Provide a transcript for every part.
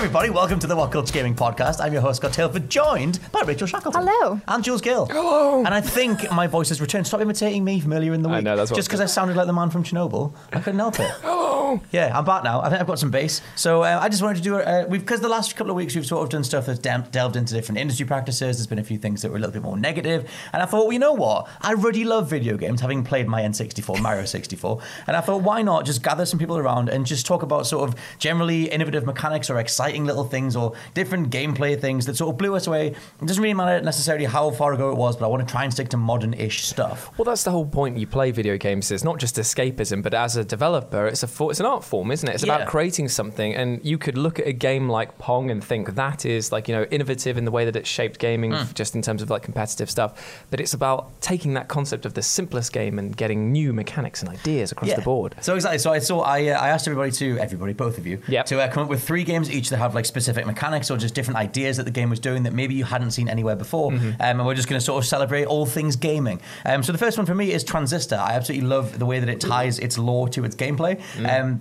Everybody, welcome to the What Culture Gaming podcast. I'm your host, Scott Tailford, joined by Rachel Shackleton. Hello. And Jules Gill. Hello. And I think my voice has returned. Stop imitating me from earlier in the week. I know, that's what. Just because I sounded like the man from Chernobyl, I couldn't help it. Hello. Yeah, I'm back now. I think I've got some bass. So I just wanted to do it because the last couple of weeks we've sort of done stuff that's delved into different industry practices. There's been a few things that were a little bit more negative, and I thought, well, you know what? I really love video games, having played my N64, Mario 64, and I thought, why not just gather some people around and just talk about sort of generally innovative mechanics or exciting little things or different gameplay things that sort of blew us away. It doesn't really matter necessarily how far ago it was, but I want to try and stick to modern-ish stuff. Well, that's the whole point. You play video games. It's not just escapism, but as a developer, it's an art form, isn't it? It's about creating something, and you could look at a game like Pong and think that is, like, you know, innovative in the way that it shaped gaming, just in terms of like competitive stuff. But it's about taking that concept of the simplest game and getting new mechanics and ideas across the board. So exactly. So I asked everybody, both of you, to come up with 3 games each that have like specific mechanics or just different ideas that the game was doing that maybe you hadn't seen anywhere before. And we're just going to sort of celebrate all things gaming. So the first one for me is Transistor. I absolutely love the way that it ties its lore to its gameplay.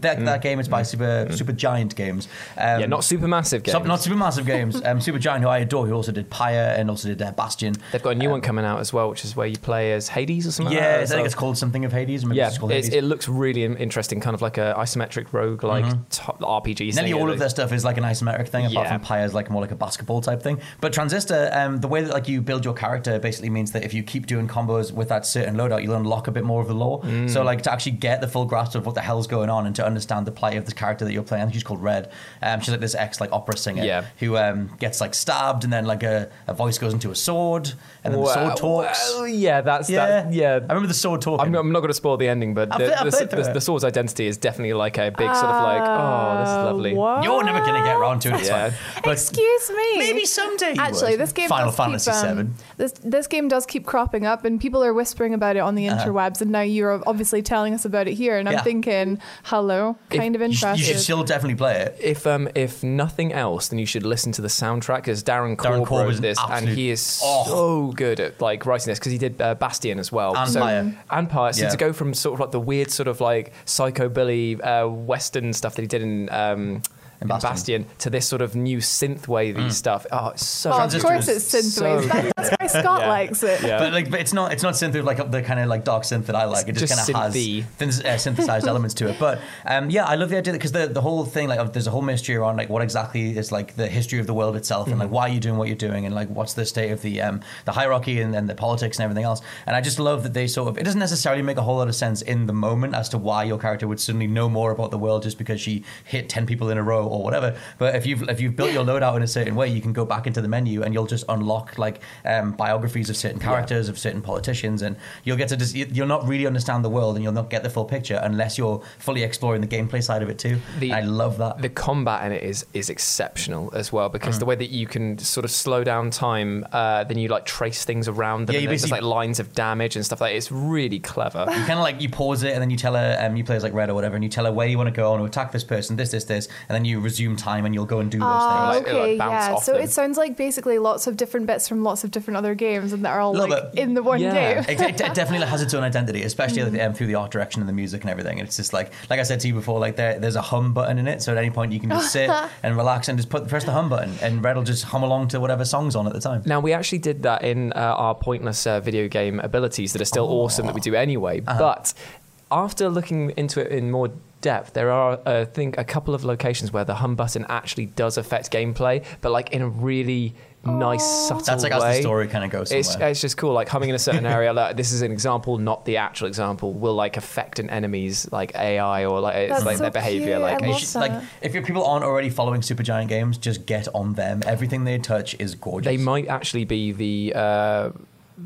That game is by Supergiant Games. Not Supermassive Games. Not Supermassive Games. Supergiant, who I adore, who also did Pyre and also did Bastion. They've got a new one coming out as well, which is where you play as Hades or something like that. Yeah, I think it's called something of Hades. Maybe it's called Hades. It looks really interesting, kind of like an isometric rogue-like RPG. Nearly all of their stuff is like an isometric thing, apart from Pyre's like more like a basketball type thing. But Transistor, the way that like you build your character basically means that if you keep doing combos with that certain loadout, you'll unlock a bit more of the lore. So like to actually get the full grasp of what the hell's going on and to understand the plight of this character that you're playing, I think she's called Red. She's like this ex like opera singer who gets like stabbed and then like a voice goes into a sword and then the sword talks. I remember the sword talking. I'm not going to spoil the ending, but the sword's identity is definitely like a big sort of like, oh, this is lovely. What? You're never gonna get around to it. But excuse me. Maybe someday. Actually, this game Final Fantasy 7. This game does keep cropping up, and people are whispering about it on the interwebs. And now you're obviously telling us about it here, and I'm thinking, hello, kind of interested. You should still definitely play it. If nothing else, then you should listen to the soundtrack, because Darren Corb wrote this, and he is so good at like writing this because he did Bastion as well. And Pyre. So to go from sort of like the weird sort of like psychobilly Western stuff that he did in. Bastion to this sort of new synthwave stuff. Oh, it's so good. Of course it's synthwave. So that's why Scott likes it. Yeah. But it's not synthwave like the kind of like dark synth that I like. It just kind of has synthesized elements to it. But I love the idea because the whole thing, like there's a whole mystery around like what exactly is like the history of the world itself and like why you're doing what you're doing and like what's the state of the hierarchy and the politics and everything else. And I just love that they sort of, it doesn't necessarily make a whole lot of sense in the moment as to why your character would suddenly know more about the world just because she hit 10 people in a row or whatever, but if you've built your loadout in a certain way, you can go back into the menu and you'll just unlock like biographies of certain characters, of certain politicians, and you'll get to you'll not really understand the world and you'll not get the full picture unless you're fully exploring the gameplay side of it too. I love that. The combat in it is exceptional as well because the way that you can sort of slow down time, then you like trace things around them and there's like lines of damage and stuff like that. It's really clever. You kind of like you pause it and then you tell her, you play as like Red or whatever, and you tell her where you want to go and attack this person, this, and then you resume time and you'll go and do those things. Okay, like bounce off them. It sounds like basically lots of different bits from lots of different other games and they're all like in the one game. It definitely like, has its own identity, especially through the art direction and the music and everything. It's just like I said to you before, like there's a hum button in it, so at any point you can just sit and relax and just press the hum button and Red will just hum along to whatever song's on at the time. Now, we actually did that in our pointless video game abilities that are still awesome that we do anyway, but after looking into it in more depth, there are, I think, a couple of locations where the hum button actually does affect gameplay, but like in a really nice, subtle way. That's like how the story kind of goes somewhere. It's just cool, like humming in a certain area. Like, this is an example, not the actual example. Will like affect an enemy's like AI or like it's like so their behavior. Cute. Like, like if your people aren't already following Supergiant Games, just get on them. Everything they touch is gorgeous. They might actually be the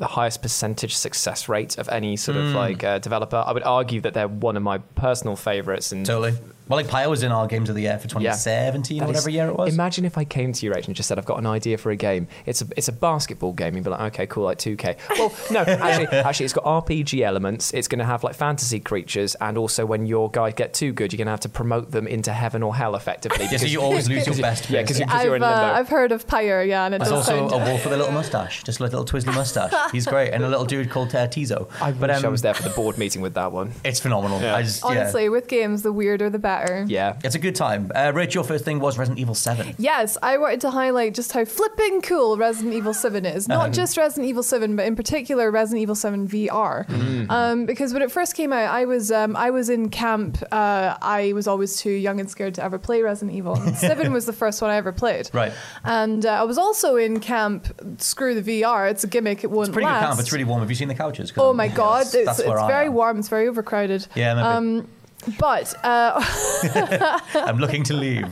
highest percentage success rate of any sort of like developer. I would argue that they're one of my personal favorites. And totally. Well, like Pyre was in our Games of the Year for 2017 or whatever year it was. Imagine if I came to you, Rachel, and just said, I've got an idea for a game. It's a basketball game. You'd be like, okay, cool, like 2K. Well, no, actually it's got RPG elements. It's going to have like fantasy creatures, and also when your guys get too good, you're going to have to promote them into heaven or hell effectively. Because you always lose your best. Yeah, because you're in limbo. I've heard of Pyre, yeah. And there's also a wolf with a little mustache, just a little twizzly mustache. He's great. And a little dude called Tertizo. I wish I was there for the board meeting with that one. It's phenomenal. Yeah. Honestly, with games, the weirder the better. Yeah, it's a good time. Rach, your first thing was Resident Evil 7. Yes, I wanted to highlight just how flipping cool Resident Evil 7 is. Not just Resident Evil 7, but in particular Resident Evil 7 VR. Because when it first came out, I was in camp. I was always too young and scared to ever play Resident Evil. 7 was the first one I ever played. Right. And I was also in camp, screw the VR, it's a gimmick, it won't last. It's pretty good camp, it's really warm. Have you seen the couches? Oh my God, it's very warm, it's very overcrowded. Yeah, maybe. But I'm looking to leave.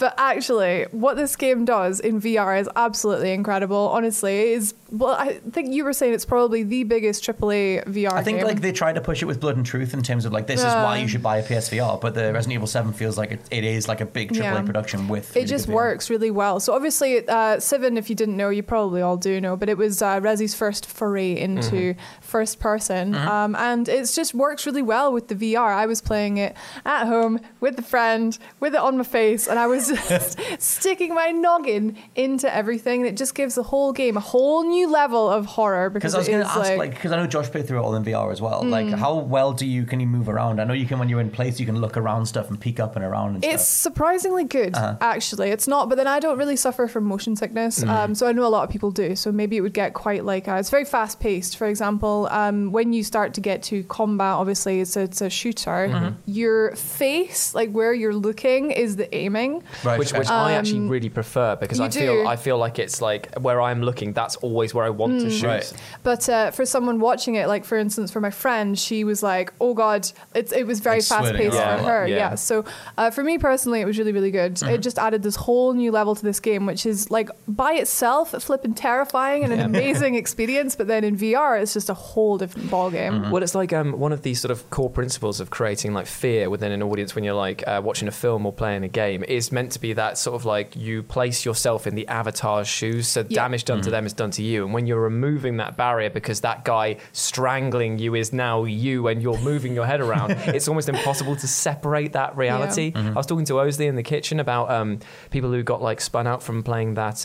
But actually, what this game does in VR is absolutely incredible. Honestly, I think you were saying it's probably the biggest AAA VR game. I think like they try to push it with blood and truth in terms of like, this is why you should buy a PSVR, but the Resident Evil 7 feels like it is like a big AAA production with it really just works really well. So obviously 7, if you didn't know, you probably all do know, but it was Resi's first foray into first person. And it just works really well with the VR. I was playing it at home with a friend with it on my face, and I was just sticking my noggin into everything, and it just gives the whole game a whole new level of horror. Because I was going to ask, because I know Josh played through it all in VR as well, like how well can you move around? I know you can, when you're in place, you can look around stuff and peek up and around and it's stuff. Surprisingly good, actually. It's not, but then I don't really suffer from motion sickness, so I know a lot of people do, so maybe it would get quite like, it's very fast paced. For example, when you start to get to combat, obviously it's a shooter. Your face, like where you're looking, is the aiming, right, which I actually really prefer, because I feel like it's like where I'm looking, that's always where I want to shoot. Right. But for someone watching it, like for instance for my friend, she was like, oh God, it was very fast paced for her. Yeah. So for me personally, it was really, really good. It just added this whole new level to this game, which is like by itself flipping terrifying and an amazing experience, but then in VR it's just a whole different ballgame. Well, it's like one of these sort of core principles of creating like fear within an audience when you're like watching a film or playing a game is meant to be that sort of like you place yourself in the avatar's shoes, so damage done to them is done to you, and when you're removing that barrier, because that guy strangling you is now you and you're moving your head around, it's almost impossible to separate that reality. I was talking to Osley in the kitchen about people who got like spun out from playing that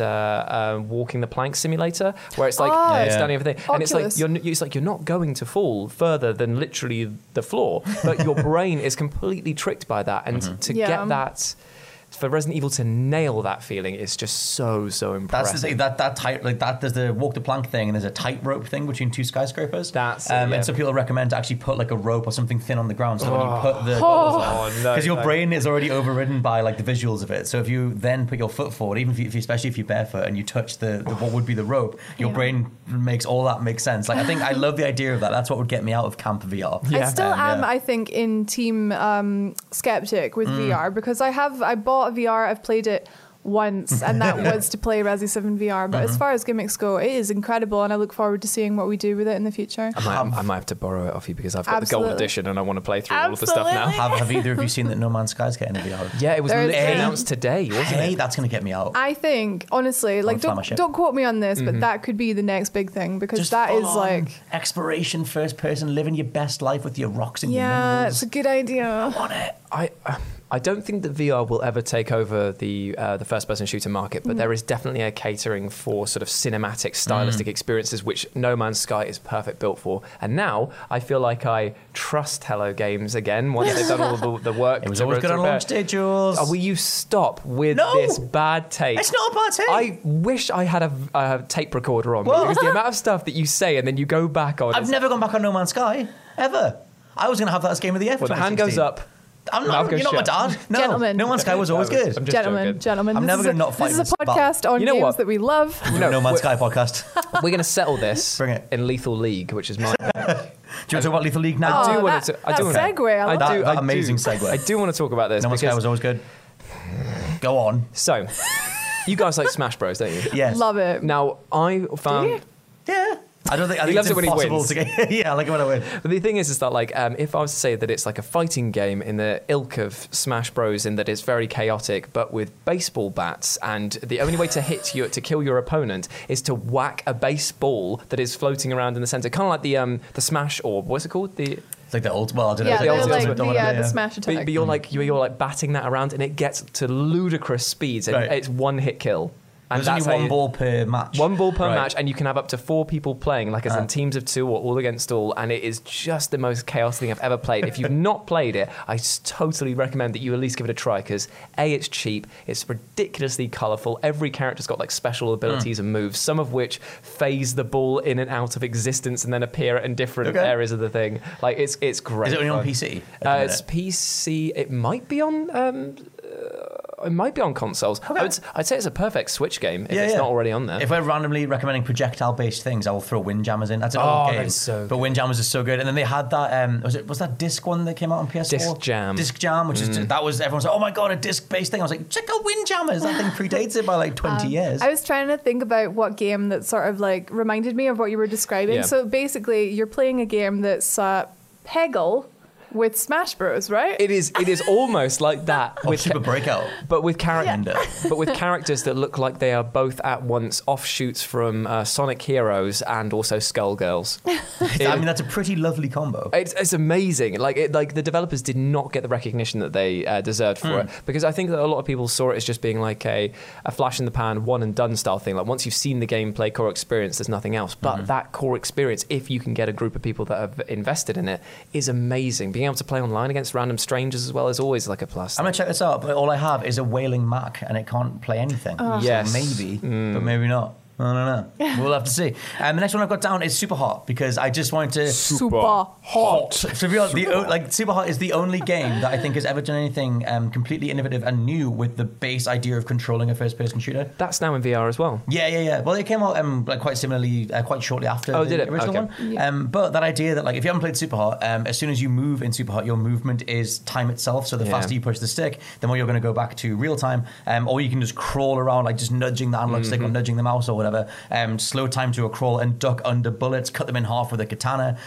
walking the plank simulator, where it's like standing over there, and it's like you're not going to fall further than literally the floor, but your brain is completely tricked by that, and to get that, for Resident Evil to nail that feeling is just so impressive. That's the thing, that there's the walk the plank thing, and there's a tightrope thing between two skyscrapers. That's and so people recommend to actually put like a rope or something thin on the ground, so when you put the because your brain is already overridden by like the visuals of it. So if you then put your foot forward, even especially if you're barefoot and you touch the what would be the rope, your brain makes all that make sense. Like I think I love the idea of that. That's what would get me out of camp VR. Yeah. I still am, I think, in team skeptic with VR, because I bought VR, I've played it once, and that was to play Resi 7 VR, but as far as gimmicks go, it is incredible, and I look forward to seeing what we do with it in the future. I might have to borrow it off you, because I've got the gold edition and I want to play through all of the stuff now. Have either of you seen that No Man's Sky is getting a VR? Yeah, it was announced today, wasn't it? That's going to get me out. I think, honestly, like don't quote me on this, but that could be the next big thing, because just that is like exploration, first person, living your best life with your rocks and your minerals. Yeah, it's a good idea. I want it. I don't think that VR will ever take over the first-person shooter market, but there is definitely a catering for sort of cinematic, stylistic experiences, which No Man's Sky is perfect built for. And now I feel like I trust Hello Games again, once they've done all the work. It was always good on launch day, Jules. Will you stop with this bad take? It's not a bad take. I wish I had a tape recorder on me, because the amount of stuff that you say and then you go back on. I've never gone back on No Man's Sky, ever. I was going to have that as game of the year. Well, the hand goes up. I'm not, you're not my dad. No, gentlemen. No Man's Sky was always good. Gentlemen. I'm never going to not fight. This is a podcast on games that we love. No Man's Sky podcast. We're going to settle this in Lethal League, which is mine. Do you want to talk about Lethal League now? I do want to. That segue. That amazing segue. I do want to talk about this. No Man's Sky was always good. Go on. So, you guys like Smash Bros, don't you? Yes. Love it. Now, I found... Yeah. I think it's impossible to get... Yeah, I like it when I win. But the thing is that, like, if I was to say that it's like a fighting game in the ilk of Smash Bros, in that it's very chaotic, but with baseball bats, and the only way to hit you, to kill your opponent, is to whack a baseball that is floating around in the center, kind of like the Smash Orb. What's it called? It's like the ultimate. Well, the Smash attack. But you're like batting that around, and it gets to ludicrous speeds, and it's one hit kill. And there's only one ball per match. One ball per match, and you can have up to 4 people playing, like as in teams of 2 or all against all, and it is just the most chaotic thing I've ever played. If you've not played it, I totally recommend that you at least give it a try, because A, it's cheap, it's ridiculously colourful, every character's got like special abilities and moves, some of which phase the ball in and out of existence and then appear in different areas of the thing. Like, it's great. Is it only on PC? It's PC, it might be on... it might be on consoles. Okay. I'd say it's a perfect Switch game if it's not already on there. If we're randomly recommending projectile-based things, I will throw Windjammers in. That's an old game, so but Windjammers is so good. And then they had that was that Disc one that came out on PS4? Disc Jam, which is that was everyone's like, oh my god, a disc-based thing. I was like, check out Windjammers. That thing predates it by like 20 years. I was trying to think about what game that sort of like reminded me of what you were describing. Yeah. So basically, you're playing a game that's Peggle. With Smash Bros, right? It is almost like that. With Super Breakout. But with characters that look like they are both at once offshoots from Sonic Heroes and also Skullgirls. I mean, that's a pretty lovely combo. It's amazing. Like the developers did not get the recognition that they deserved for it, because I think that a lot of people saw it as just being like a flash in the pan, one and done style thing. Like, once you've seen the gameplay core experience, there's nothing else. But that core experience, if you can get a group of people that have invested in it, is amazing. Being able to play online against random strangers as well is always like a plus. I'm going to check this out, but all I have is a wailing Mac and it can't play anything. Yes. So maybe, but maybe not. I don't know. We'll have to see. The next one I've got down is SuperHot, because I just wanted to... SuperHot. To be honest, SuperHot is the only game that I think has ever done anything completely innovative and new with the base idea of controlling a first-person shooter. That's now in VR as well. Yeah. Well, it came out quite similarly, quite shortly after the original one. Yeah. But that idea that, like, if you haven't played SuperHot, as soon as you move in SuperHot, your movement is time itself, so the faster you push the stick, the more you're going to go back to real-time, or you can just crawl around, like, just nudging the analog stick or nudging the mouse or whatever. Slow time to a crawl and duck under bullets, cut them in half with a katana,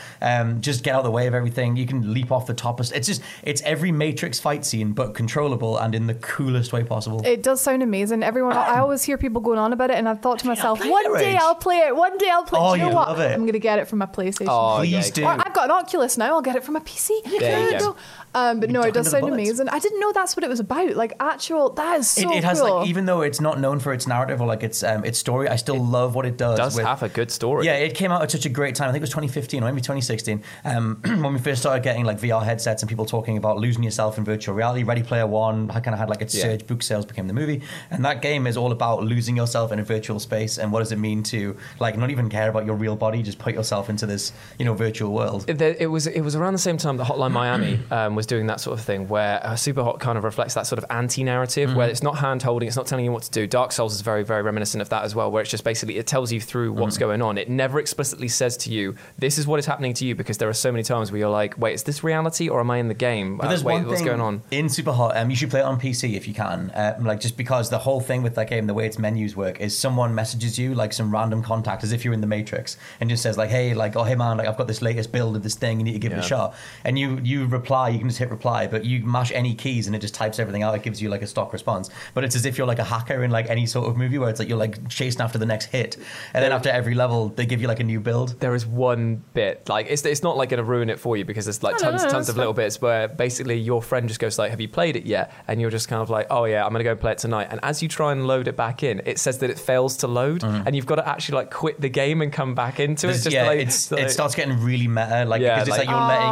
just get out of the way of everything. You can leap off the top. It's every Matrix fight scene, but controllable and in the coolest way possible. It does sound amazing. Everyone, I always hear people going on about it, and I've thought to myself, one day I'll play it. Oh, you know what? Love it. I'm going to get it from my PlayStation. Oh, please do. I've got an Oculus now. I'll get it from my PC. There you go. But no, it does sound amazing. I didn't know that's what it was about. Like, actual, that is so cool. It has, like, even though it's not known for its narrative or like its story, I still love what it does. It does have a good story. Yeah, it came out at such a great time. I think it was 2015 or maybe 2016 when we first started getting like VR headsets and people talking about losing yourself in virtual reality. Ready Player One kind of had like its surge. Book sales became the movie, and that game is all about losing yourself in a virtual space and what does it mean to like not even care about your real body, just put yourself into this virtual world. It was around the same time that Hotline Miami was doing that sort of thing, where SuperHot kind of reflects that sort of anti-narrative, where it's not hand-holding, it's not telling you what to do. Dark Souls is very, very reminiscent of that as well, where it's just basically, it tells you through what's going on. It never explicitly says to you, this is what is happening to you, because there are so many times where you're like, wait, is this reality or am I in the game? But there's one thing what's going on? In SuperHot, you should play it on PC if you can, like, just because the whole thing with that game, the way its menus work, is someone messages you, like some random contact, as if you're in the Matrix, and just says like, hey, like, oh, hey man, like, I've got this latest build of this thing, you need to give it a shot. And you reply, you can just hit reply, but you mash any keys and it just types everything out. It gives you like a stock response. But it's as if you're like a hacker in like any sort of movie where it's like you're like chasing after the next hit, and then after every level they give you like a new build. There is one bit, like, it's not like gonna ruin it for you, because there's like tons of little bits where basically your friend just goes like, have you played it yet? And you're just kind of like, oh yeah, I'm gonna go play it tonight. And as you try and load it back in, it says that it fails to load, and you've got to actually like quit the game and come back into it. It starts getting really meta, like, because it's like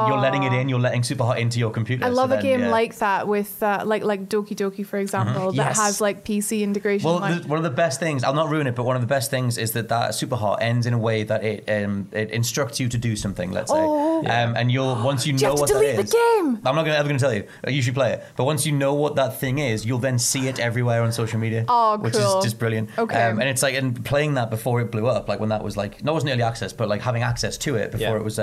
you're letting it in, you're letting SuperHot into your your computer. I love a game like that with like Doki Doki, for example, that has like PC integration. Well, one of the best things, I'll not ruin it, but one of the best things is that Superhot ends in a way that it instructs you to do something, let's say. And you'll, once you know what that is. You have to delete the game. I'm not ever going to tell you. You should play it. But once you know what that thing is, you'll then see it everywhere on social media. Oh, cool. Which is just brilliant. Okay. And it's like, and playing that before it blew up, like when that was like, no, it wasn't early access, but like having access to it before it was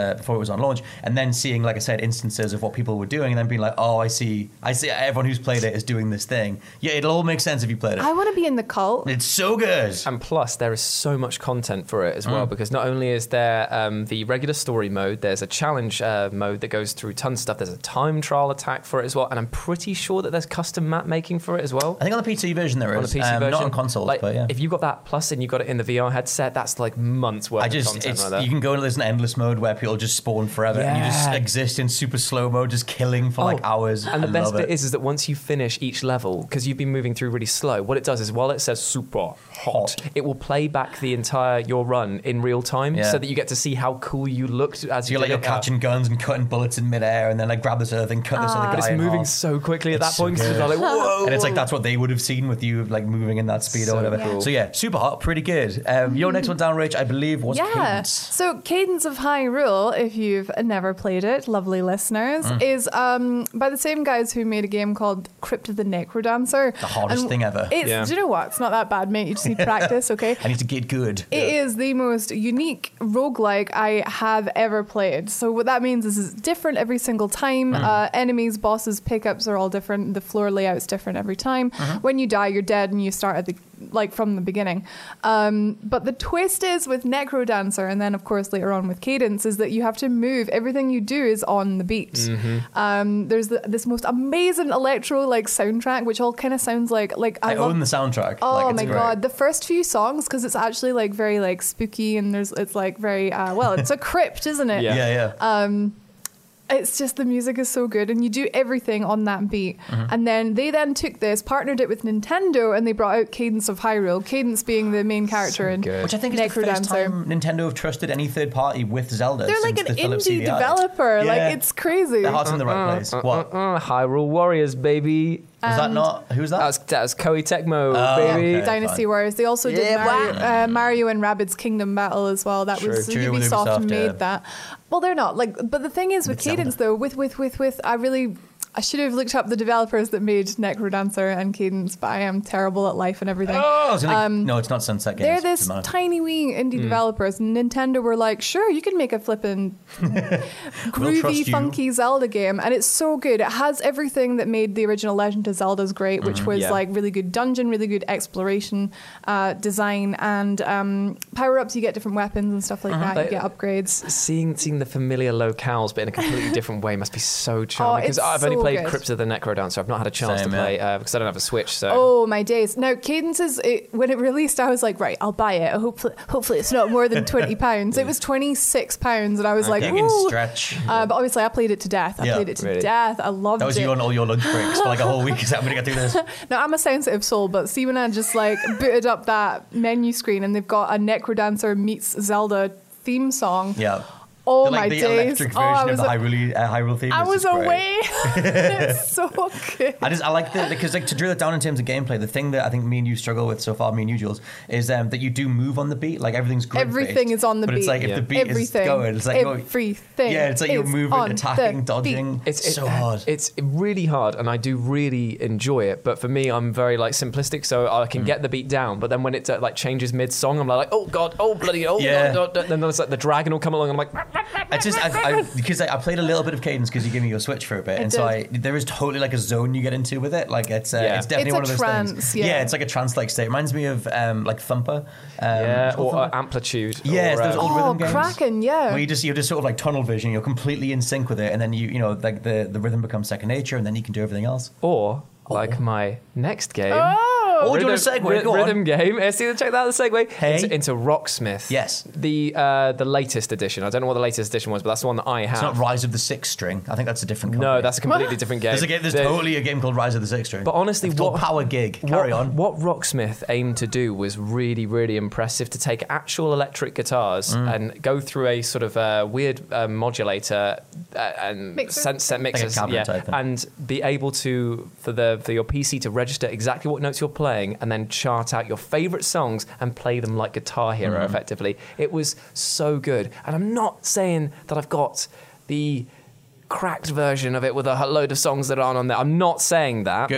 on launch, and then seeing, like I said, instances of what people were doing, and then being like, oh, I see everyone who's played it is doing this thing. Yeah, it'll all make sense if you played it. I want to be in the cult. It's so good. And plus, there is so much content for it as well, because not only is there the regular story mode, there's a challenge mode that goes through tons of stuff. There's a time trial attack for it as well, and I'm pretty sure that there's custom map making for it as well. I think on the PC version there is. On the PC version. Not on consoles, like, but yeah. If you got that plus and you got it in the VR headset, that's like months worth of content right there. You can go into there's an endless mode where people just spawn forever and you just exist in super slow mode, just killing for like hours. And the best bit is that once you finish each level, because you've been moving through really slow, what it does is while it says super hot, it will play back the entire your run in real time so that you get to see how cool you looked as you're like you're catching guns and cutting bullets in midair and then like grab this earth and cut this other guy. But it's moving so quickly at that point, because they're like, whoa. And it's like that's what they would have seen with you like moving in that speed or whatever. Cool. So yeah, super hot, pretty good. Your next one down, Rach, I believe was Cadence. So Cadence of Hyrule, if you've never played it, lovely listeners, is by the same guys who made a game called Crypt of the Necrodancer. The hardest thing ever. Do you know what? It's not that bad, mate. You just need practice, okay? I need to get good. It is the most unique roguelike I have ever played. So what that means is it's different every single time. Enemies, bosses, pickups are all different. The floor layout's different every time. When you die, you're dead and you start at the from the beginning. But the twist is with Necrodancer, and then of course later on with Cadence, is that you have to move. Everything you do is on the beat. There's this most amazing electro like soundtrack, which all kind of sounds like I own the soundtrack. Oh my god, the first few songs, because it's actually like very like spooky, and it's like very well, it's a crypt, isn't it? It's just the music is so good, and you do everything on that beat. And then they took this, partnered it with Nintendo, and they brought out Cadence of Hyrule. Cadence being the main character, which I think is the first time Nintendo have trusted any third party with Zelda. They're like an indie developer. Yeah. Like it's crazy. Their heart's in the right place. Hyrule Warriors, baby. Was that not? Who was that? That was Koei Tecmo, baby. Okay, Dynasty Warriors. They also did Mario and Rabbids Kingdom Battle as well. That was Ubisoft made that. Well, they're not like. But the thing is with Cadence, though, I should have looked up the developers that made Necrodancer and Cadence, but I am terrible at life and everything. No, it's not Sunset Games. They're this tiny wee indie developers. Nintendo were like, sure, you can make a flippin' groovy, funky Zelda game. And it's so good. It has everything that made the original Legend of Zelda's great, which was like really good dungeon, really good exploration, design, and power-ups. You get different weapons and stuff like that. You get upgrades. Seeing the familiar locales, but in a completely different way, must be so charming. Because I've only played Crypt of the Necrodancer. I've not had a chance to play because I don't have a Switch. So my days! Now Cadence when it released, I was like, right, I'll buy it. Hopefully it's not more than £20. It was £26, and I was like, ooh. Stretch. But obviously, I played it to death. I played it to death. I loved it. That was you on all your lunch breaks for like a whole week. Is that when you got through this? No, I'm a sensitive soul, but see when I just like booted up that menu screen and they've got a Necrodancer meets Zelda theme song. Yeah. Oh, my days. Electric version of the Hyrule theme. I was away. It's so good. I like that, because like, to drill it down in terms of gameplay, the thing that I think me and you struggle with so far, me and you, Jules, is that you do move on the beat. Like everything's grid-based. Everything is on the beat. But it's like if the beat is going, it's like everything. Yeah, it's like you're moving, attacking, dodging. It's so hard. It's really hard, and I do really enjoy it. But for me, I'm very like simplistic, so I can get the beat down. But then when it like changes mid-song, I'm like, oh god, oh bloody, oh god. Then it's like the dragon will come along, and I'm like. I played a little bit of Cadence because you gave me your Switch for a bit, there is totally like a zone you get into with it. Like it's definitely one of those things. Yeah, it's like a trance-like state. It reminds me of like Thumper, or Amplitude. Yeah, those old rhythm games. Kraken, yeah. Where you're just sort of like tunnel vision. You're completely in sync with it, and then you know like the rhythm becomes second nature, and then you can do everything else. Or like my next game. Oh, rhythm, do you want a segue? Rhythm game. See, check that out, the segue. Hey. Into Rocksmith. Yes. The latest edition. I don't know what the latest edition was, but that's the one that I have. It's not Rise of the Sixth String. I think that's a different company. No, that's a completely different game. There's totally a game called Rise of the Sixth String. But honestly, what Rocksmith aimed to do was really, really impressive, to take actual electric guitars and go through a sort of weird modulator and mixers, like and be able to, for your PC to register exactly what notes you're playing and then chart out your favourite songs and play them like Guitar Hero, effectively. It was so good. And I'm not saying that I've got the cracked version of it with a load of songs that aren't on there. I'm not saying that. Good.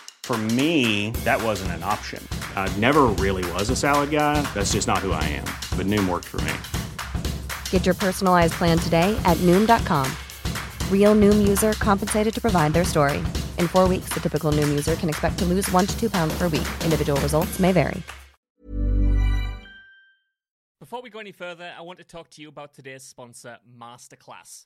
For me, that wasn't an option. I never really was a salad guy. That's just not who I am. But Noom worked for me. Get your personalized plan today at Noom.com. Real Noom user compensated to provide their story. In 4 weeks, the typical Noom user can expect to lose 1 to 2 pounds per week. Individual results may vary. Before we go any further, I want to talk to you about today's sponsor, Masterclass.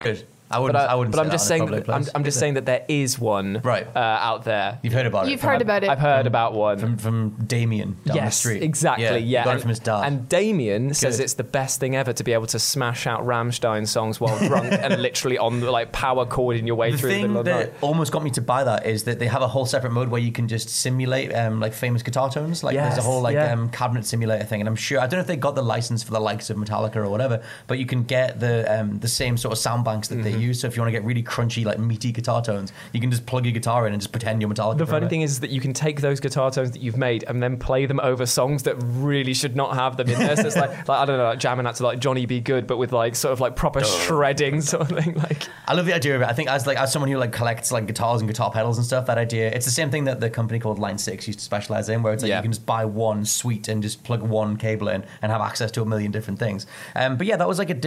Good. I'm just saying that there is one out there. You've heard about it. I've heard about one from Damien down the street. Exactly. Yeah. Got it from his dad. And Damien says it's the best thing ever to be able to smash out Rammstein songs while drunk and literally on like power chording your way through the middle of the night. The thing that almost got me to buy that is that they have a whole separate mode where you can just simulate like famous guitar tones. Like there's a whole cabinet simulator thing, and I'm sure, I don't know if they got the license for the likes of Metallica or whatever, but you can get the same sort of sound banks that they use. So if you want to get really crunchy, like meaty guitar tones, you can just plug your guitar in and just pretend you're Metallica. The funny thing is that you can take those guitar tones that you've made and then play them over songs that really should not have them in there. So it's like I don't know, like jamming out to like Johnny B. Good, but with like sort of like proper shredding sort of thing. Like, I love the idea of it. I think as someone who like collects like guitars and guitar pedals and stuff, that idea, it's the same thing that the company called Line 6 used to specialize in, where it's like you can just buy one suite and just plug one cable in and have access to a million different things. But yeah, that was one of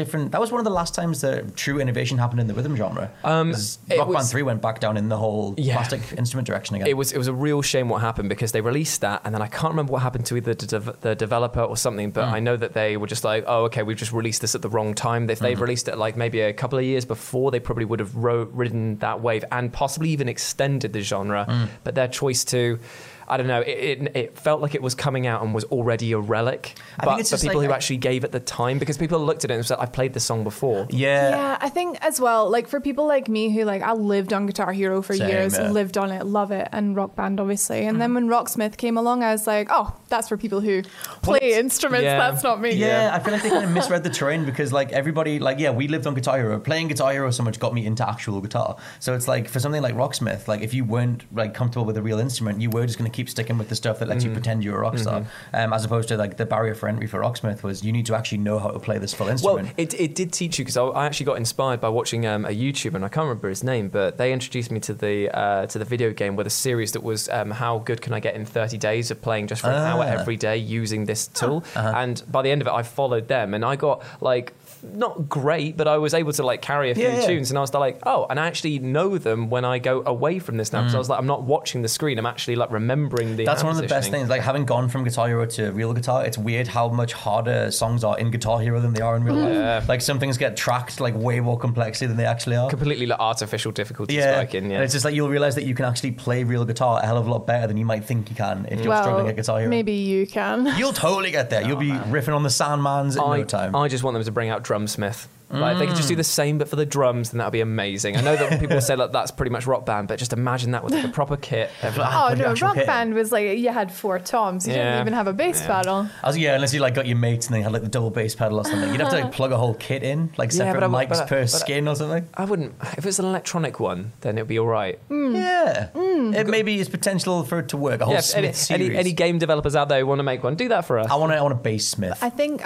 the last times that true innovation innovation happened in the rhythm genre. Rock Band 3 went back down in the whole plastic instrument direction again. It was a real shame what happened, because they released that, and then I can't remember what happened to either the developer or something, but I know that they were just like, oh, okay, we've just released this at the wrong time. If they'd released it like maybe a couple of years before, they probably would have ridden that wave and possibly even extended the genre, but their choice to... I don't know, it felt like it was coming out and was already a relic, but for people who actually gave it the time, because people looked at it and said, I've played this song before. Yeah. Yeah, I think as well, like for people like me who like, I lived on Guitar Hero for years, lived on it, love it, and Rock Band obviously. And then when Rocksmith came along, I was like, oh, that's for people who play instruments, that's not me. Yeah, I feel like they kind of misread the terrain, because like everybody, like, yeah, we lived on Guitar Hero. Playing Guitar Hero so much got me into actual guitar. So it's like, for something like Rocksmith, like if you weren't like comfortable with a real instrument, you were just going to keep sticking with the stuff that lets you pretend you're a rock star, as opposed to like the barrier for entry for Rocksmith was you need to actually know how to play this full instrument. Well, it did teach you, because I actually got inspired by watching a YouTuber, and I can't remember his name, but they introduced me to the video game with a series that was how good can I get in 30 days of playing just for an hour every day using this tool. And by the end of it, I followed them, and I got like not great, but I was able to like carry a few tunes, and I was like, oh, and I actually know them when I go away from this now, because I was like, I'm not watching the screen, I'm actually like remembering the That's one of the best things, like having gone from Guitar Hero to real guitar, it's weird how much harder songs are in Guitar Hero than they are in real life. Like some things get tracked like way more complexly than they actually are. Completely like artificial difficulties and it's just like you'll realise that you can actually play real guitar a hell of a lot better than you might think you can if you're struggling at Guitar Hero. Maybe you can. You'll totally get there. You'll be riffing on the Sandmans in no time. I just want them to bring out Drumsmith. Like, if they could just do the same but for the drums, then that would be amazing. I know that people say like, that's pretty much Rock Band, but just imagine that with like, a proper kit. Oh no, Rock Band was like, you had four toms, you didn't even have a bass pedal. Unless you like got your mates and they had like the double bass pedal or something. You'd have to like plug a whole kit in, like separate mics per skin or something. I wouldn't, if it's an electronic one, then it'd be alright. It maybe is potential for it to work, a whole Smith series. Any game developers out there who want to make one, do that for us. I want a bass Smith. I think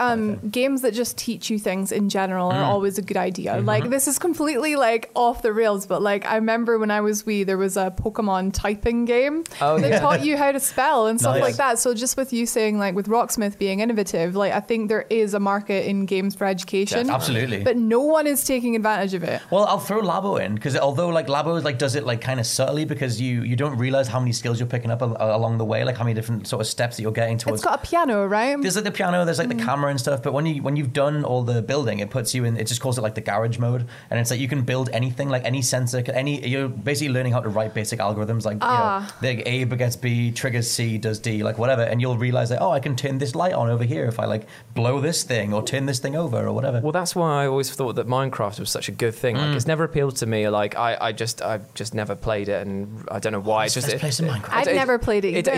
games that just teach you things in general are always a good idea. Like this is completely like off the rails, but like I remember when I was wee, there was a Pokemon typing game that taught you how to spell and stuff like that. So just with you saying like with Rocksmith being innovative, like I think there is a market in games for education. Absolutely. But no one is taking advantage of it. Well, I'll throw Labo in, because although like Labo like does it like kind of subtly, because you don't realize how many skills you're picking up along the way, like how many different sort of steps that you're getting towards. It's got a piano, right? There's like the piano, there's like the camera and stuff, but when you've done all the building, it puts you in, it just calls it like the garage mode, and it's like you can build anything, like any sensor, you're basically learning how to write basic algorithms, like you know, like A begets B, triggers C, does D, like whatever, and you'll realise that, oh, I can turn this light on over here if I like blow this thing or turn this thing over or whatever. Well, that's why I always thought that Minecraft was such a good thing. Like it's never appealed to me. Like I just never played it, and I don't know why. I've never played it either.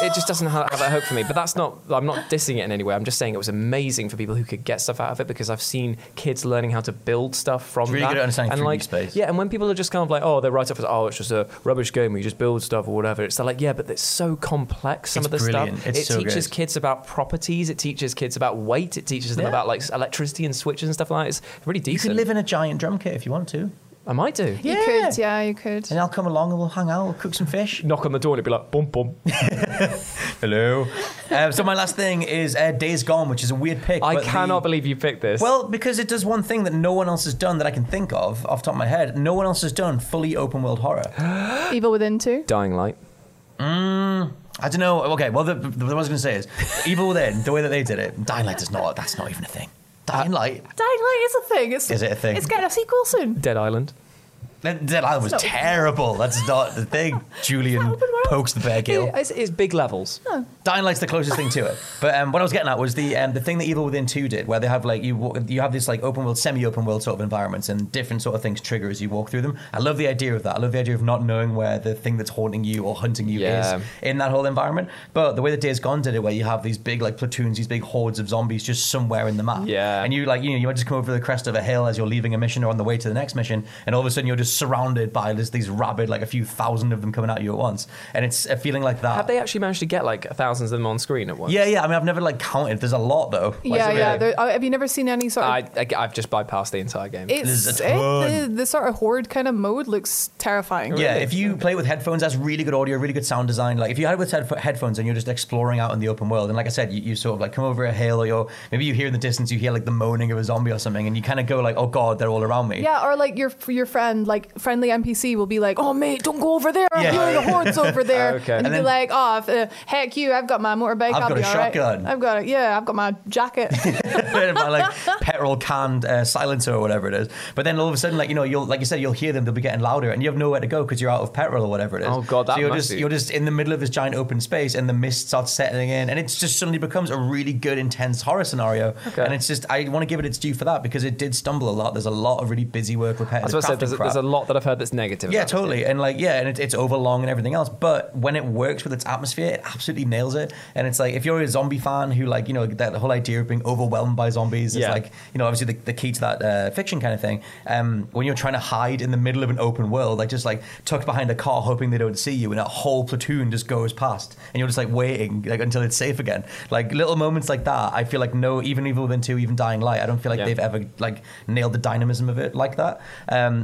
It just doesn't have that hook for me. But that's not, I'm not dissing it in any way. I'm just saying it was amazing for people who could get stuff out of it, because I've seen kids learning how to build stuff from really that. Really good at understanding 3D like, space. Yeah, and when people are just kind of like, oh, they're right up as, oh, it's just a rubbish game where you just build stuff or whatever. It's like, yeah, but it's so complex, some of the stuff. It teaches kids about properties. It teaches kids about weight. It teaches them about like electricity and switches and stuff like that. It's really decent. You can live in a giant drum kit if you want to. I might do. Yeah. You could, you could. And I'll come along and we'll hang out, we'll cook some fish. Knock on the door and it'll be like, bum, bum. Hello. So my last thing is Days Gone, which is a weird pick. I cannot believe you picked this. Well, because it does one thing that no one else has done that I can think of off the top of my head. No one else has done fully open world horror. Evil Within 2? Dying Light. I don't know. Okay, well, the what I was going to say is Evil Within, the way that they did it, Dying Light is not, that's not even a thing. Dying Light. Dying Light is a thing. Is it a thing? It's getting a sequel soon. Dead Island. Dead Island was terrible. That's not the thing. Julian pokes the bear gill. It's big levels. Oh. Dying Light's the closest thing to it. But what I was getting at was the thing that Evil Within 2 did, where they have like you have this like open world, semi-open world sort of environments, and different sort of things trigger as you walk through them. I love the idea of that. I love the idea of not knowing where the thing that's haunting you or hunting you is in that whole environment. But the way that Days Gone did it, where you have these big like platoons, these big hordes of zombies just somewhere in the map, and you like you might just come over the crest of a hill as you're leaving a mission or on the way to the next mission, and all of a sudden you're just surrounded by these rabid, like a few thousand of them coming at you at once, and it's a feeling like that. Have they actually managed to get like 1,000 thousands of them on screen at once. Yeah. I mean, I've never like counted. There's a lot though. Yeah. Have you never seen any sort of... I've just bypassed the entire game. The sort of horde kind of mode looks terrifying. Yeah, really. If you play with headphones, that's really good audio, really good sound design. Like if you had it with headphones and you're just exploring out in the open world, and like I said, you sort of like come over a hill, or maybe you hear in the distance, you hear like the moaning of a zombie or something, and you kind of go like, oh God, they're all around me. Yeah, or like your friend, like friendly NPC will be like, oh mate, don't go over there. I'm hearing a horde's over there. Okay. And you'll be like, oh, heck you, I've got my motorbike. I've got a shotgun. Right. I've got my jacket. My like petrol canned silencer or whatever it is. But then all of a sudden, like, you'll, like you said, you'll hear them, they'll be getting louder and you have nowhere to go because you're out of petrol or whatever it is. Oh God, that you're just in the middle of this giant open space and the mist starts settling in and it just suddenly becomes a really good, intense horror scenario. Okay. And it's just, I want to give it its due for that because it did stumble a lot. There's a lot of really busy work, repetitive crafting crap. There's a lot that I've heard that's negative. Yeah, totally. And like, yeah, and it's overlong and everything else. But when it works with its atmosphere, it absolutely nails it. And it's like, if you're a zombie fan who like, that whole idea of being overwhelmed by zombies is like, obviously the key to that fiction kind of thing. When you're trying to hide in the middle of an open world, like just like tucked behind a car hoping they don't see you, and a whole platoon just goes past and you're just like waiting like until it's safe again. Like little moments like that, I feel like even Evil Within 2, even Dying Light, I don't feel like they've ever like nailed the dynamism of it like that.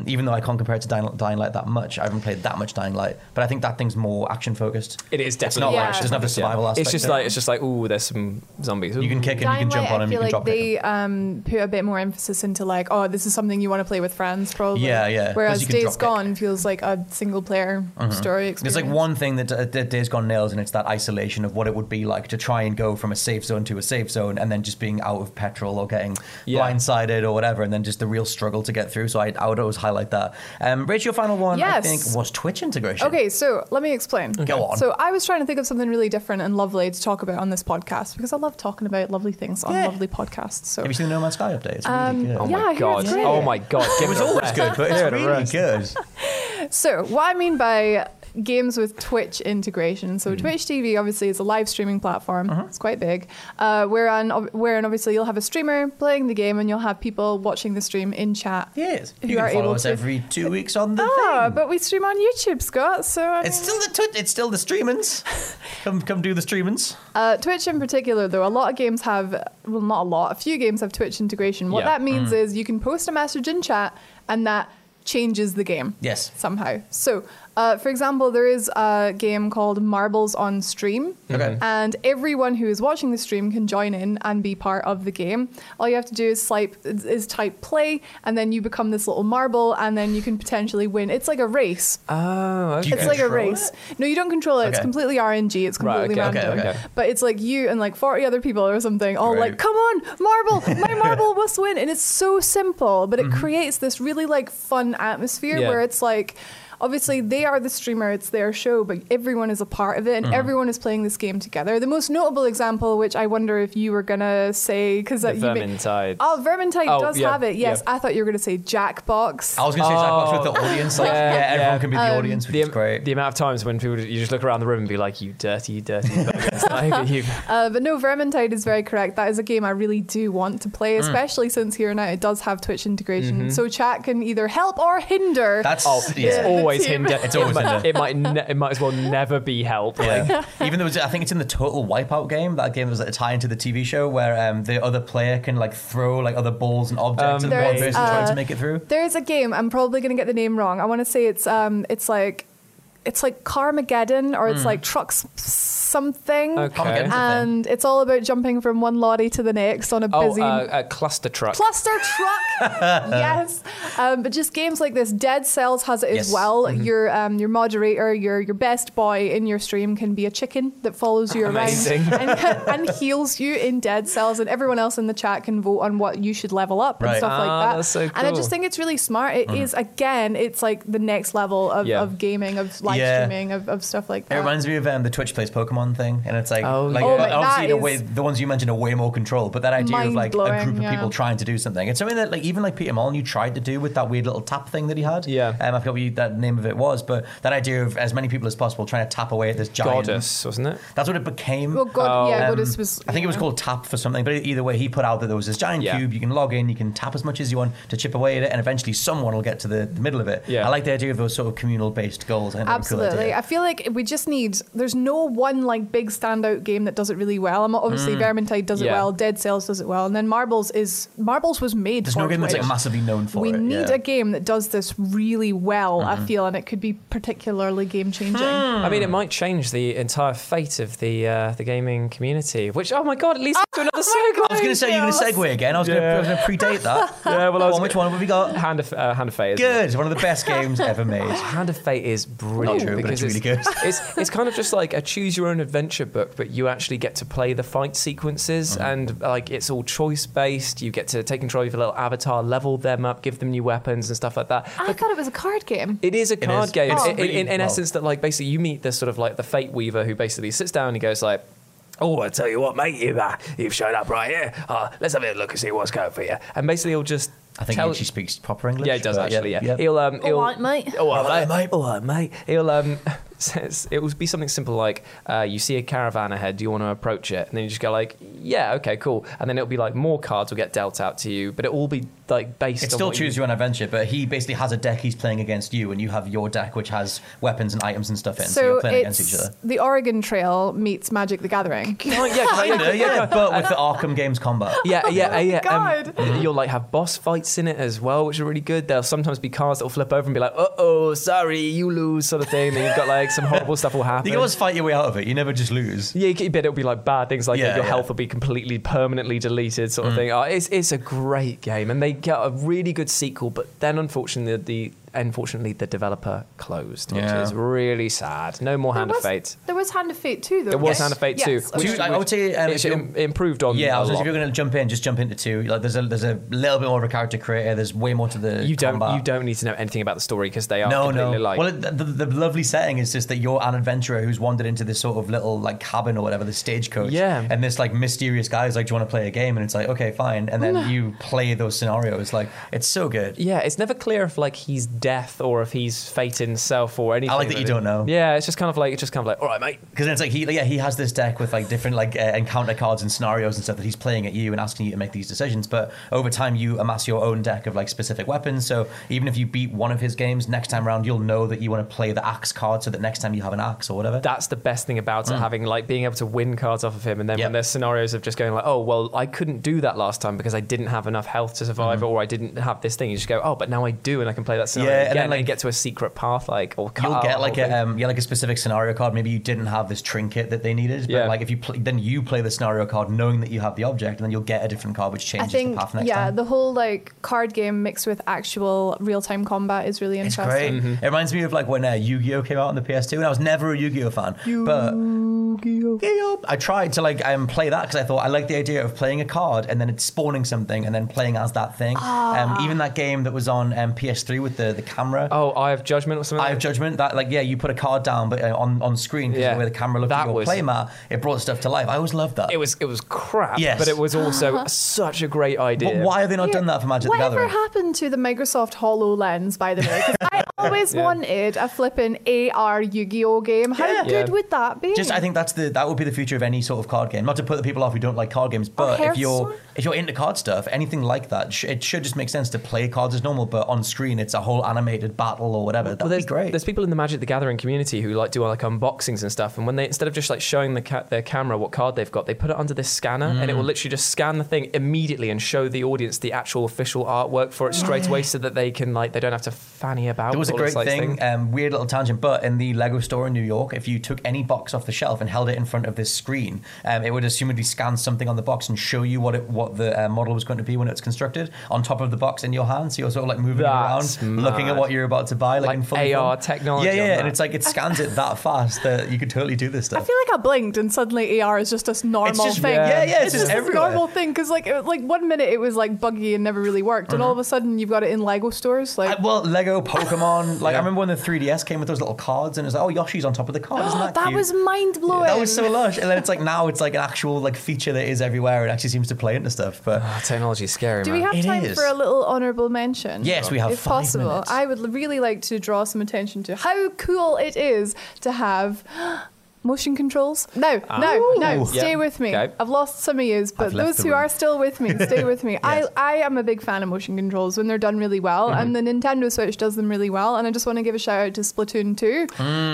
Even though I can't compare it to Dying Light that much. I haven't played that much Dying Light, but I think that thing's more action focused. It is definitely action. It doesn't have the survival aspect. It's just like ooh, there's some zombies. You can kick and you can jump on them. You can drop kick them. Put a bit more emphasis into like, oh, this is something you want to play with friends, probably. Yeah. Whereas Days Gone feels like a single player story experience. There's like one thing that Days Gone nails, and it's that isolation of what it would be like to try and go from a safe zone to a safe zone, and then just being out of petrol or getting blindsided or whatever, and then just the real struggle to get through. So I would always highlight that. Rachel, your final one, I think, was Twitch integration. Okay, so let me explain. Okay. Go on. So I was trying to think of something really different and lovely to talk about on this podcast, because I love talking about lovely things on lovely podcasts. So. Have you seen the No Man's Sky update? It's really good. Oh my God. It was always good, but it's really good. So what I mean by games with Twitch integration. So Twitch TV obviously is a live streaming platform. It's quite big. Wherein obviously you'll have a streamer playing the game and you'll have people watching the stream in chat. Yes. You can follow us every 2 weeks on the thing. But we stream on YouTube, Scott. So it's still the streamins. Come do the streamins. Twitch in particular though, a lot of games have, well not a lot, a few games have Twitch integration. What that means is you can post a message in chat and that changes the game. Yes. Somehow. So for example, there is a game called Marbles on Stream, and everyone who is watching the stream can join in and be part of the game. All you have to do is type play, and then you become this little marble, and then you can potentially win. It's like a race. Oh, okay. It's like a race. No, you don't control it. Okay. It's completely RNG. It's completely random. Okay. But it's like you and like 40 other people or something, all like, come on, marble, my marble must win. And it's so simple, but it creates this really like fun atmosphere where it's like, obviously, they are the streamer, it's their show, but everyone is a part of it, and everyone is playing this game together. The most notable example, which I wonder if you were going to say... Vermintide. Vermintide does have it, yes. Yeah. I thought you were going to say Jackbox. I was going to say Jackbox with the audience. Like, everyone can be the audience, which is great. The amount of times when people, you just look around the room and be like, you dirty buggers. But no, Vermintide is very correct. That is a game I really do want to play, especially since here now it does have Twitch integration, so chat can either help or hinder. It might as well never be help. Yeah. Even though I think it's in the Total Wipeout game. That game was like a tie into the TV show where the other player can like throw like other balls and objects at the one person trying to make it through. There is a game. I'm probably going to get the name wrong. I want to say it's like Carmageddon or it's like Trucks something. Okay. And it's all about jumping from one lorry to the next on a busy... a cluster truck. Cluster truck! Yes. But just games like this. Dead Cells has it as well. Your moderator, your best boy in your stream can be a chicken that follows you around and heals you in Dead Cells, and everyone else in the chat can vote on what you should level up and stuff like that. That's so cool. And I just think it's really smart. It is, again, it's like the next level of gaming, of live streaming, of stuff like that. It reminds me of the Twitch Plays Pokemon thing, and it's like, obviously the ones you mentioned are way more controlled, but that idea of like a group of people trying to do something. It's something that like even like Peter Molyneux tried to do with that weird little tap thing that he had. Yeah. I forgot what that name of it was, but that idea of as many people as possible trying to tap away at this giant... Goddess, wasn't it? That's what it became. Well, Goddess was... I think it was called Tap for something, but either way, he put out that there was this giant cube, you can log in, you can tap as much as you want to chip away at it, and eventually someone will get to the middle of it. Yeah. I like the idea of those sort of communal-based goals. I Absolutely. Cool. I feel like we just need, there's no one like big standout game that does it really well. Obviously Vermintide does it well, Dead Cells does it well, and then Marbles was made for There's no game Twitch. That's like massively known for we it. We need a game that does this really well, I feel, and it could be particularly game changing. I mean, it might change the entire fate of the gaming community, which, oh my god, at least to another segue. I was going to say, you're going to segue again. I was going to predate that. Yeah, well, which one have we got? Hand of Fate. Good. One of the best games ever made. Hand of Fate is brilliant. Not true, but it's really good. It's kind of just like a choose your own adventure book, but you actually get to play the fight sequences, and like it's all choice based. You get to take control of your little avatar, level them up, give them new weapons and stuff like that. I thought it was a card game. It is a card game. Oh. In essence, that like basically you meet this sort of like the Fate Weaver who basically sits down and goes like, oh, I tell you what, mate, you've shown up right here. Let's have a look and see what's going for you. And basically he'll just... I think he actually speaks proper English. Yeah, he does actually, yeah. All right, mate. All right, mate. It will be something simple like, you see a caravan ahead, do you want to approach it? And then you just go like, yeah, okay, cool. And then it'll be like more cards will get dealt out to you, but it will be like based on... It's still choose your own adventure, but he basically has a deck he's playing against you, and you have your deck which has weapons and items and stuff in, so you're playing against each other. The Oregon Trail meets Magic the Gathering. Yeah, but with the Arkham Games combat. Yeah. God. You'll like have boss fights in it as well, which are really good. There'll sometimes be cards that'll flip over and be like, uh-oh, sorry, you lose, sort of thing. And you've got like some horrible stuff will happen. You can always fight your way out of it. You never just lose. Yeah, but it'll be like bad things like your health will be completely permanently deleted, sort of thing. It's a great game, and they got a really good sequel, but then unfortunately the developer closed, which is really sad. No more Hand of Fate. There was Hand of Fate 2 though. There was Hand of Fate 2. I would say it improved on. Yeah, I was just, if you're going to jump in, just jump into 2. Like there's a little bit more of a character creator. There's way more to the combat. You don't need to know anything about the story because they are completely like. Well, the lovely setting is just that you're an adventurer who's wandered into this sort of little like cabin or whatever, the stagecoach. Yeah. And this like mysterious guy is like, do you want to play a game? And it's like, okay, fine. And then you play those scenarios. Like it's so good. Yeah, it's never clear if like he's death or if he's fate himself or anything. I like that you don't know. Yeah, it's just kind of like, all right, mate. Because then it's like he has this deck with like different like encounter cards and scenarios and stuff that he's playing at you and asking you to make these decisions. But over time, you amass your own deck of like specific weapons. So even if you beat one of his games, next time around you'll know that you want to play the axe card so that next time you have an axe or whatever. That's the best thing about it, having like being able to win cards off of him. And then when there's scenarios of just going like, oh well, I couldn't do that last time because I didn't have enough health to survive or I didn't have this thing. You just go, oh, but now I do and I can play that. Yeah, and then like get to a secret path, like or cut you'll get like a specific scenario card. Maybe you didn't have this trinket that they needed, but like if you then you play the scenario card knowing that you have the object, and then you'll get a different card which changes the path next time. Yeah, the whole like card game mixed with actual real time combat is really interesting. It's great. It reminds me of like when Yu-Gi-Oh came out on the PS2, and I was never a Yu-Gi-Oh fan, but I tried to like play that because I thought I liked the idea of playing a card and then it's spawning something and then playing as that thing. Even that game that was on PS3 with the camera. Oh, Eye of Judgment or something. Eye of Judgment. That like you put a card down, but on screen because the way the camera looked at your playmat, it brought stuff to life. I always loved that. It was crap. Yes. But it was also such a great idea. But why have they not done that for Magic the Gathering? Whatever happened to the Microsoft HoloLens, by the way? Because I always wanted a flipping AR Yu-Gi-Oh game. How good would that be? Just I think that would be the future of any sort of card game. Not to put the people off who don't like card games, but if you're into card stuff, anything like that, it should just make sense to play cards as normal, but on screen it's a whole animated battle or whatever. That'd be great. There's people in the Magic the Gathering community who like do like unboxings and stuff, and when they, instead of just like showing their camera what card they've got, they put it under this scanner and it will literally just scan the thing immediately and show the audience the actual official artwork for it straight away so that they can like, they don't have to fanny about. There was a great thing, weird little tangent, but in the Lego store in New York, if you took any box off the shelf and held it in front of this screen, it would assumedly scan something on the box and show you what the model was going to be when it's constructed on top of the box in your hand, so you're sort of like moving around looking at what you're about to buy, like in full AR technology. Yeah, and it's like it scans it that fast that you could totally do this stuff. I feel like I blinked and suddenly AR is just this normal thing. Yeah, it's just this normal thing, because like 1 minute it was like buggy and never really worked, and all of a sudden you've got it in Lego stores. Like Lego, Pokemon. I remember when the 3DS came with those little cards, and it was like, oh, Yoshi's on top of the card. Isn't that cute? That was mind blowing. That was so lush, and then it's like now it's like an actual like feature that is everywhere. It actually seems to play into stuff, but technology's scary. Do we have time for a little honourable mention? Yes, we have. If possible, minutes. I would really like to draw some attention to how cool it is to have motion controls. No. Stay with me. Okay. I've lost some of yous, but those who are still with me, stay with me. Yes. I am a big fan of motion controls when they're done really well, mm-hmm. and the Nintendo Switch does them really well. And I just want to give a shout out to Splatoon 2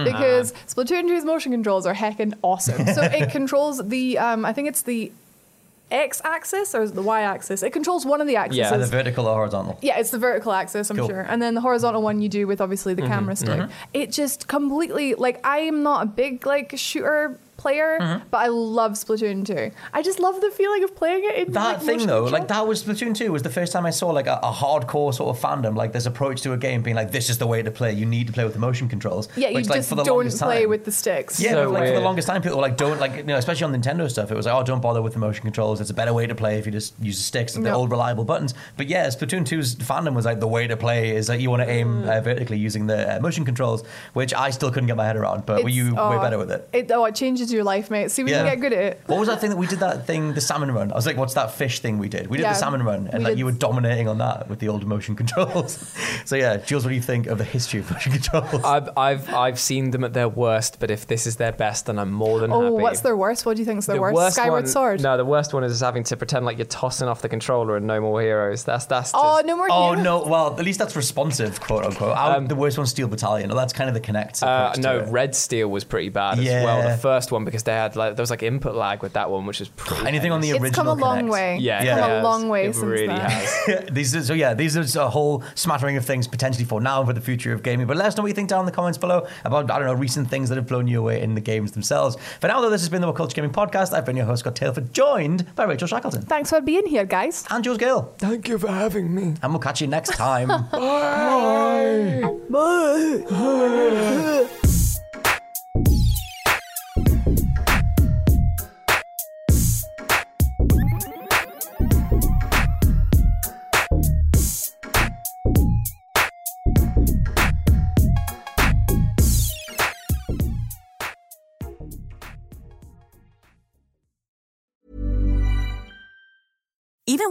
because Splatoon 2's motion controls are heckin' awesome. So it controls the, I think it's the X-axis or is it the Y-axis? It controls one of the axes. Yeah, the vertical or horizontal. Yeah, it's the vertical axis, I'm sure. And then the horizontal one you do with obviously the camera stick. It just completely, like, I am not a big like shooter player, but I love Splatoon 2. I just love the feeling of playing it. That was Splatoon 2 was the first time I saw like a hardcore sort of fandom, like this approach to a game being like, this is the way to play. You need to play with the motion controls. Yeah, you just don't play with the sticks. Yeah, so like for the longest time, people were like, don't like, you know, especially on Nintendo stuff, it was like, oh, don't bother with the motion controls. It's a better way to play if you just use the sticks and the old reliable buttons. But yeah, Splatoon 2's fandom was like the way to play is that like, you want to aim vertically using the motion controls, which I still couldn't get my head around. But were you way better with it? It changes your life, mate. See, we can get good at it. What was that thing that we did, that thing, the salmon run? I was like, what's that fish thing we did? We did the salmon run, and like you were dominating on that with the old motion controls. So yeah, Jules, what do you think of the history of motion controls? I've seen them at their worst, but if this is their best, then I'm more than happy. Oh, what's their worst? What do you think is their worst? Skyward Sword? No, the worst one is having to pretend like you're tossing off the controller and No More Heroes. That's just... Oh, No More Heroes? Oh, no. Well, at least that's responsive, quote unquote. The worst one's Steel Battalion. That's kind of the Kinect. Red Steel was pretty bad as well. The first one, because they had like there was like input lag with that one, which is pretty anything on the original. It's come a long way. Yeah, it's come a long way since really that. Has. These are a whole smattering of things potentially for now and for the future of gaming. But let us know what you think down in the comments below about recent things that have blown you away in the games themselves. For now, though, this has been the What Culture Gaming podcast. I've been your host Scott Tailford, joined by Rachel Shackleton. Thanks for being here, guys. And Jules Gill. Thank you for having me. And we'll catch you next time. Bye. Bye. Bye. Even